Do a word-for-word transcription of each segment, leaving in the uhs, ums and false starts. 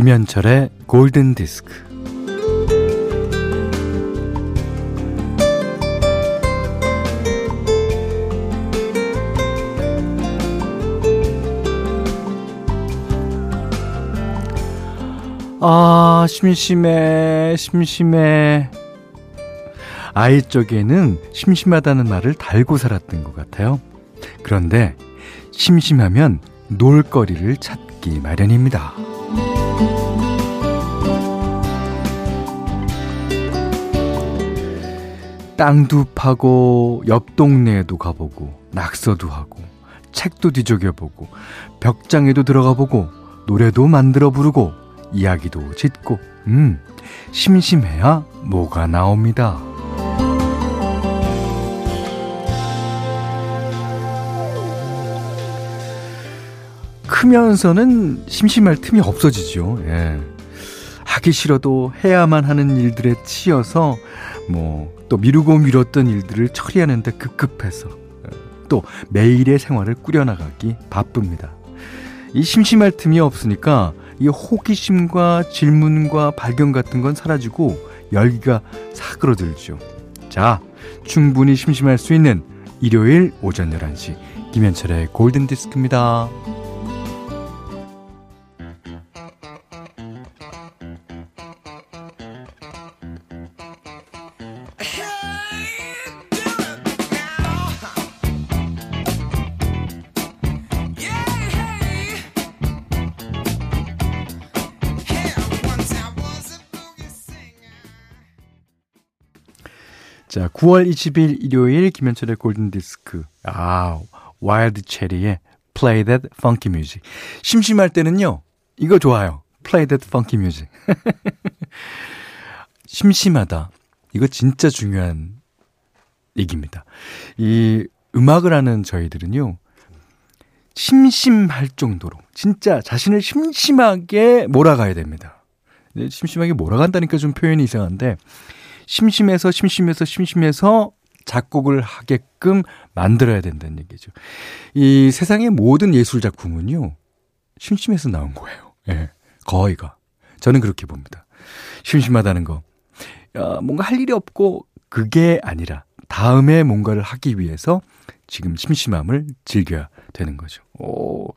김현철의 골든디스크. 아, 심심해, 심심해. 아이 쪽에는 심심하다는 말을 달고 살았던 것 같아요. 그런데 심심하면 놀거리를 찾기 마련입니다. 땅도 파고 옆 동네에도 가보고 낙서도 하고 책도 뒤적여보고 벽장에도 들어가보고 노래도 만들어 부르고 이야기도 짓고, 음, 심심해야 뭐가 나옵니다. 크면서는 심심할 틈이 없어지죠. 예. 하기 싫어도 해야만 하는 일들에 치여서, 뭐, 또 미루고 미뤘던 일들을 처리하는데 급급해서, 또 매일의 생활을 꾸려나가기 바쁩니다. 이 심심할 틈이 없으니까 이 호기심과 질문과 발견 같은 건 사라지고 열기가 사그러들죠. 자, 충분히 심심할 수 있는 일요일 오전 열한 시 김현철의 골든디스크입니다. 자, 구월 이십일 일요일 김현철의 골든디스크. 아, 와일드 체리의 Play That Funky Music. 심심할 때는요, 이거 좋아요. Play That Funky Music. 심심하다. 이거 진짜 중요한 얘기입니다. 이 음악을 하는 저희들은요, 심심할 정도로 진짜 자신을 심심하게 몰아가야 됩니다. 심심하게 몰아간다니까 좀 표현이 이상한데, 심심해서 심심해서 심심해서 작곡을 하게끔 만들어야 된다는 얘기죠. 이 세상의 모든 예술 작품은요, 심심해서 나온 거예요. 예, 거의가. 저는 그렇게 봅니다. 심심하다는 거, 야, 뭔가 할 일이 없고, 그게 아니라 다음에 뭔가를 하기 위해서 지금 심심함을 즐겨야 되는 거죠. 오,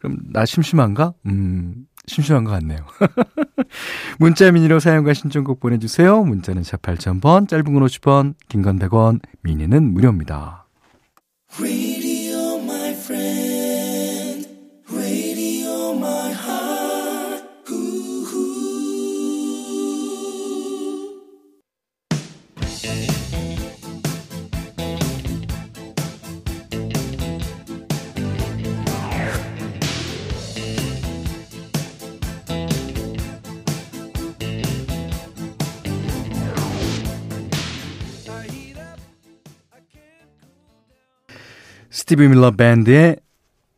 그럼 나 심심한가? 음... 심심한 것 같네요. 문자 미니로 사연과 신청곡 보내주세요. 문자는 샷 팔천 번, 짧은 건 오십 원, 긴 건 백 원, 미니는 무료입니다. 스티브 밀러 밴드의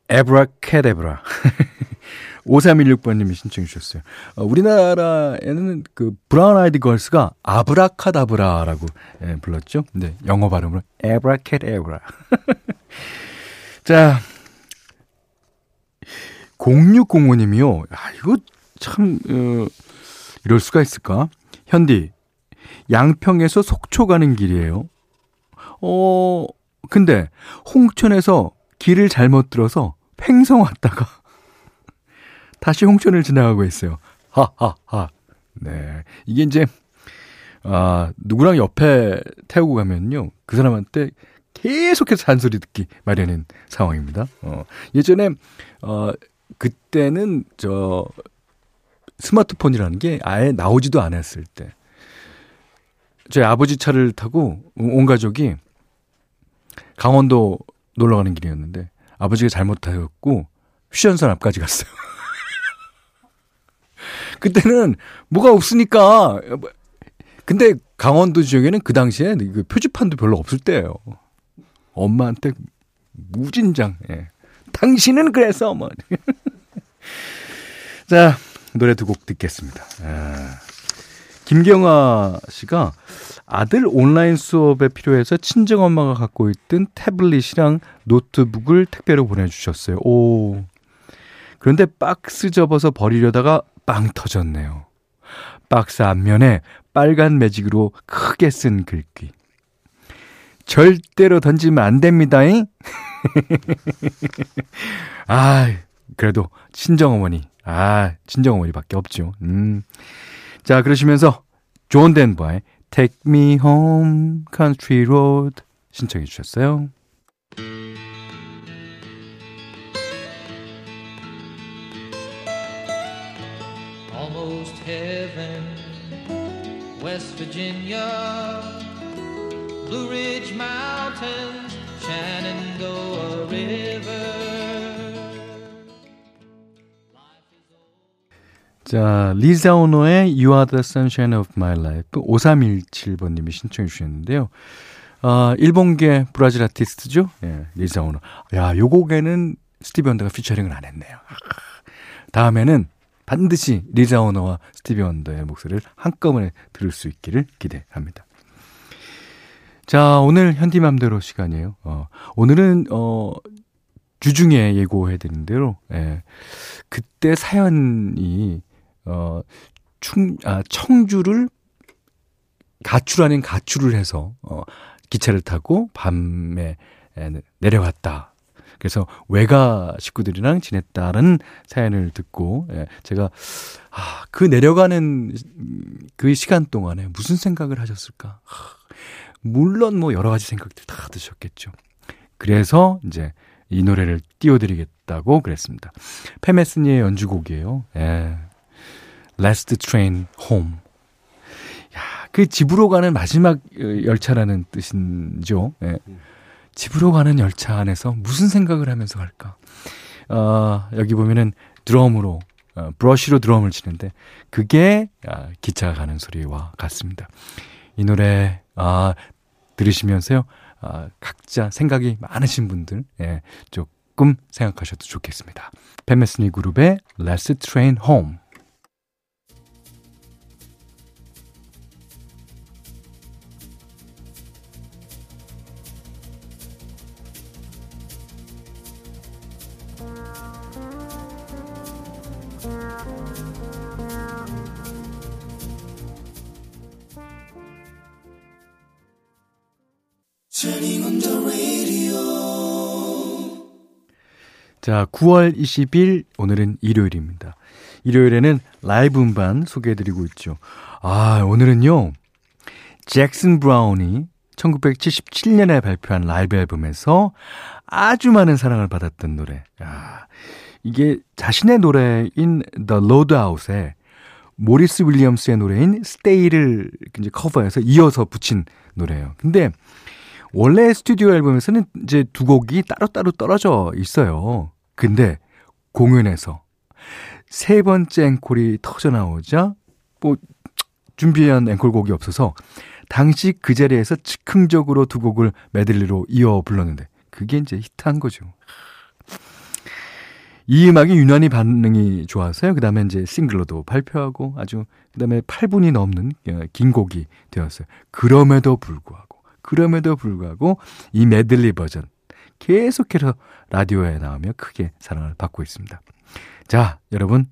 에브라카데브라. 오삼일육 번님이 신청해 주셨어요. 어, 우리나라에는 그 브라운 아이드 걸스가 아브라카다브라라고, 예, 불렀죠. 네, 영어 발음으로 에브라카데브라. 자, 공육공오 님이요. 아, 이거 참, 어, 이럴 수가 있을까? 현디, 양평에서 속초 가는 길이에요. 어... 근데 홍천에서 길을 잘못 들어서 횡성 왔다가 다시 홍천을 지나가고 있어요. 하하하. 네, 이게 이제 아, 누구랑 옆에 태우고 가면요, 그 사람한테 계속해서 잔소리 듣기 마련인 상황입니다. 어, 예전에 어, 그때는 저 스마트폰이라는 게 아예 나오지도 않았을 때, 저희 아버지 차를 타고 온 가족이 강원도 놀러가는 길이었는데 아버지가 잘못 타셨고 휴전선 앞까지 갔어요. 그때는 뭐가 없으니까. 근데 강원도 지역에는 그 당시에 표지판도 별로 없을 때예요. 엄마한테 무진장. 예. 당신은 그래서 뭐. 자, 노래 두 곡 듣겠습니다. 아. 김경아 씨가 아들 온라인 수업에 필요해서 친정엄마가 갖고 있던 태블릿이랑 노트북을 택배로 보내주셨어요. 오. 그런데 박스 접어서 버리려다가 빵 터졌네요. 박스 앞면에 빨간 매직으로 크게 쓴 글귀. 절대로 던지면 안 됩니다잉. 아, 그래도 친정어머니. 아, 친정어머니밖에 없죠. 음. 자, 그러시면서 존 덴버의 Take Me Home Country Road 신청해 주셨어요. Almost heaven, West Virginia, Blue Ridge Mountains, Shenandoah River. 자, 리자 오노의 You Are the Sunshine of My Life. 오삼일칠 번님이 신청해 주셨는데요. 아, 일본계 브라질 아티스트죠. 예, 리자 오노. 야, 요 곡에는 스티비 원더가 피처링을 안 했네요. 다음에는 반드시 리자 오너와 스티비 원더의 목소리를 한꺼번에 들을 수 있기를 기대합니다. 자, 오늘 현디맘대로 시간이에요. 어, 오늘은 어, 주중에 예고해드린 대로 예, 그때 사연이 어, 충, 아, 청주를 가출 아닌 가출을 해서 어, 기차를 타고 밤에 내려왔다. 그래서 외가 식구들이랑 지냈다는 사연을 듣고 예, 제가 아, 그 내려가는 그 시간 동안에 무슨 생각을 하셨을까? 하, 물론 뭐 여러 가지 생각들 다 드셨겠죠. 그래서 이제 이 노래를 띄워드리겠다고 그랬습니다. 페메스니의 연주곡이에요. 예. Last Train Home. 야, 그 집으로 가는 마지막 열차라는 뜻이죠. 예. 집으로 가는 열차 안에서 무슨 생각을 하면서 갈까? 어, 여기 보면은 드럼으로, 어, 브러쉬로 드럼을 치는데 그게 아, 기차가 가는 소리와 같습니다. 이 노래 아, 들으시면서요 아, 각자 생각이 많으신 분들 예, 조금 생각하셔도 좋겠습니다. 펜메스니 그룹의 Last Train Home. 자, 구월 이십일 오늘은 일요일입니다. 일요일에는 라이브 음반 소개해드리고 있죠. 아, 오늘은요 잭슨 브라운이 천구백칠십칠 년에 발표한 라이브 앨범에서 아주 많은 사랑을 받았던 노래. 아, 이게 자신의 노래인 The Load Out에 모리스 윌리엄스의 노래인 Stay를 이제 커버해서 이어서 붙인 노래예요. 근데 원래 스튜디오 앨범에서는 이제 두 곡이 따로따로 떨어져 있어요. 근데 공연에서 세 번째 앵콜이 터져 나오자 뭐 준비한 앵콜곡이 없어서 당시 그 자리에서 즉흥적으로 두 곡을 메들리로 이어 불렀는데 그게 이제 히트한 거죠. 이 음악이 유난히 반응이 좋아서요. 그 다음에 이제 싱글로도 발표하고 아주 그 다음에 팔 분이 넘는 긴 곡이 되었어요. 그럼에도 불구하고 그럼에도 불구하고 이 메들리 버전 계속해서 라디오에 나오며 크게 사랑을 받고 있습니다. 자, 여러분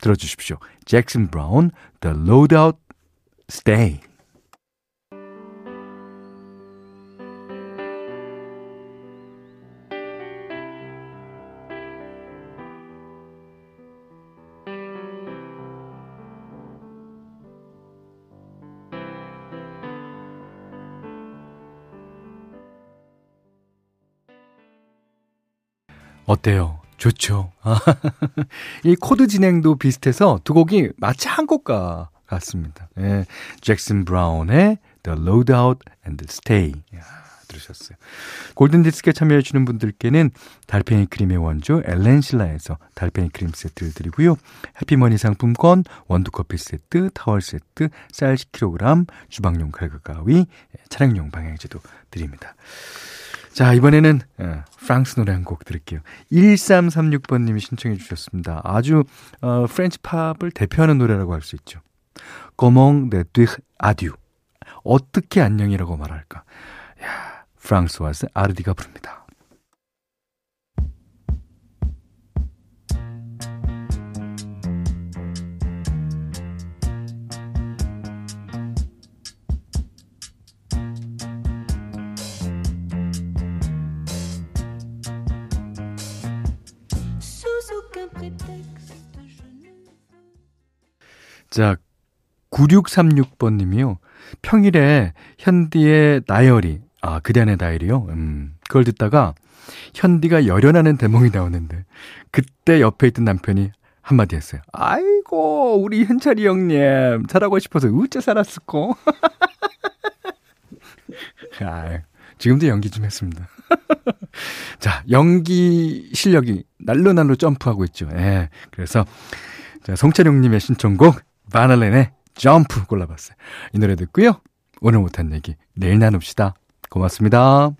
들어주십시오. 잭슨 브라운, The Load Out, Stay. 어때요? 좋죠. 아, 이 코드 진행도 비슷해서 두 곡이 마치 한 곡과 같습니다. 예, 잭슨 브라운의 The Load Out and Stay. 야, 들으셨어요. 골든디스크에 참여해주시는 분들께는 달팽이 크림의 원조 엘렌실라에서 달팽이 크림 세트를 드리고요. 해피머니 상품권, 원두커피 세트, 타월 세트, 쌀 십 킬로그램, 주방용 칼과 가위, 차량용 방향제도 드립니다. 자, 이번에는 프랑스 노래 한 곡 들을게요. 일삼삼육 번님이 신청해 주셨습니다. 아주 어, 프렌치 팝을 대표하는 노래라고 할 수 있죠. Comment de dire adieu. 어떻게 안녕이라고 말할까? 야, 프랑스와스 아르디가 부릅니다. 자, 구육삼육 번님이요. 평일에 현디의 나열이, 아, 그대안의 나열이요? 음, 그걸 듣다가 현디가 열연하는 대목이 나오는데 그때 옆에 있던 남편이 한마디 했어요. 아이고, 우리 현철이 형님 잘하고 싶어서 어째 살았을꼬? 아, 지금도 연기 좀 했습니다. 자, 연기 실력이 날로 날로 점프하고 있죠. 예, 그래서 자, 송채룡님의 신청곡 바날렌의 점프 골라봤어요. 이 노래 듣고요. 오늘 못한 얘기 내일 나눕시다. 고맙습니다.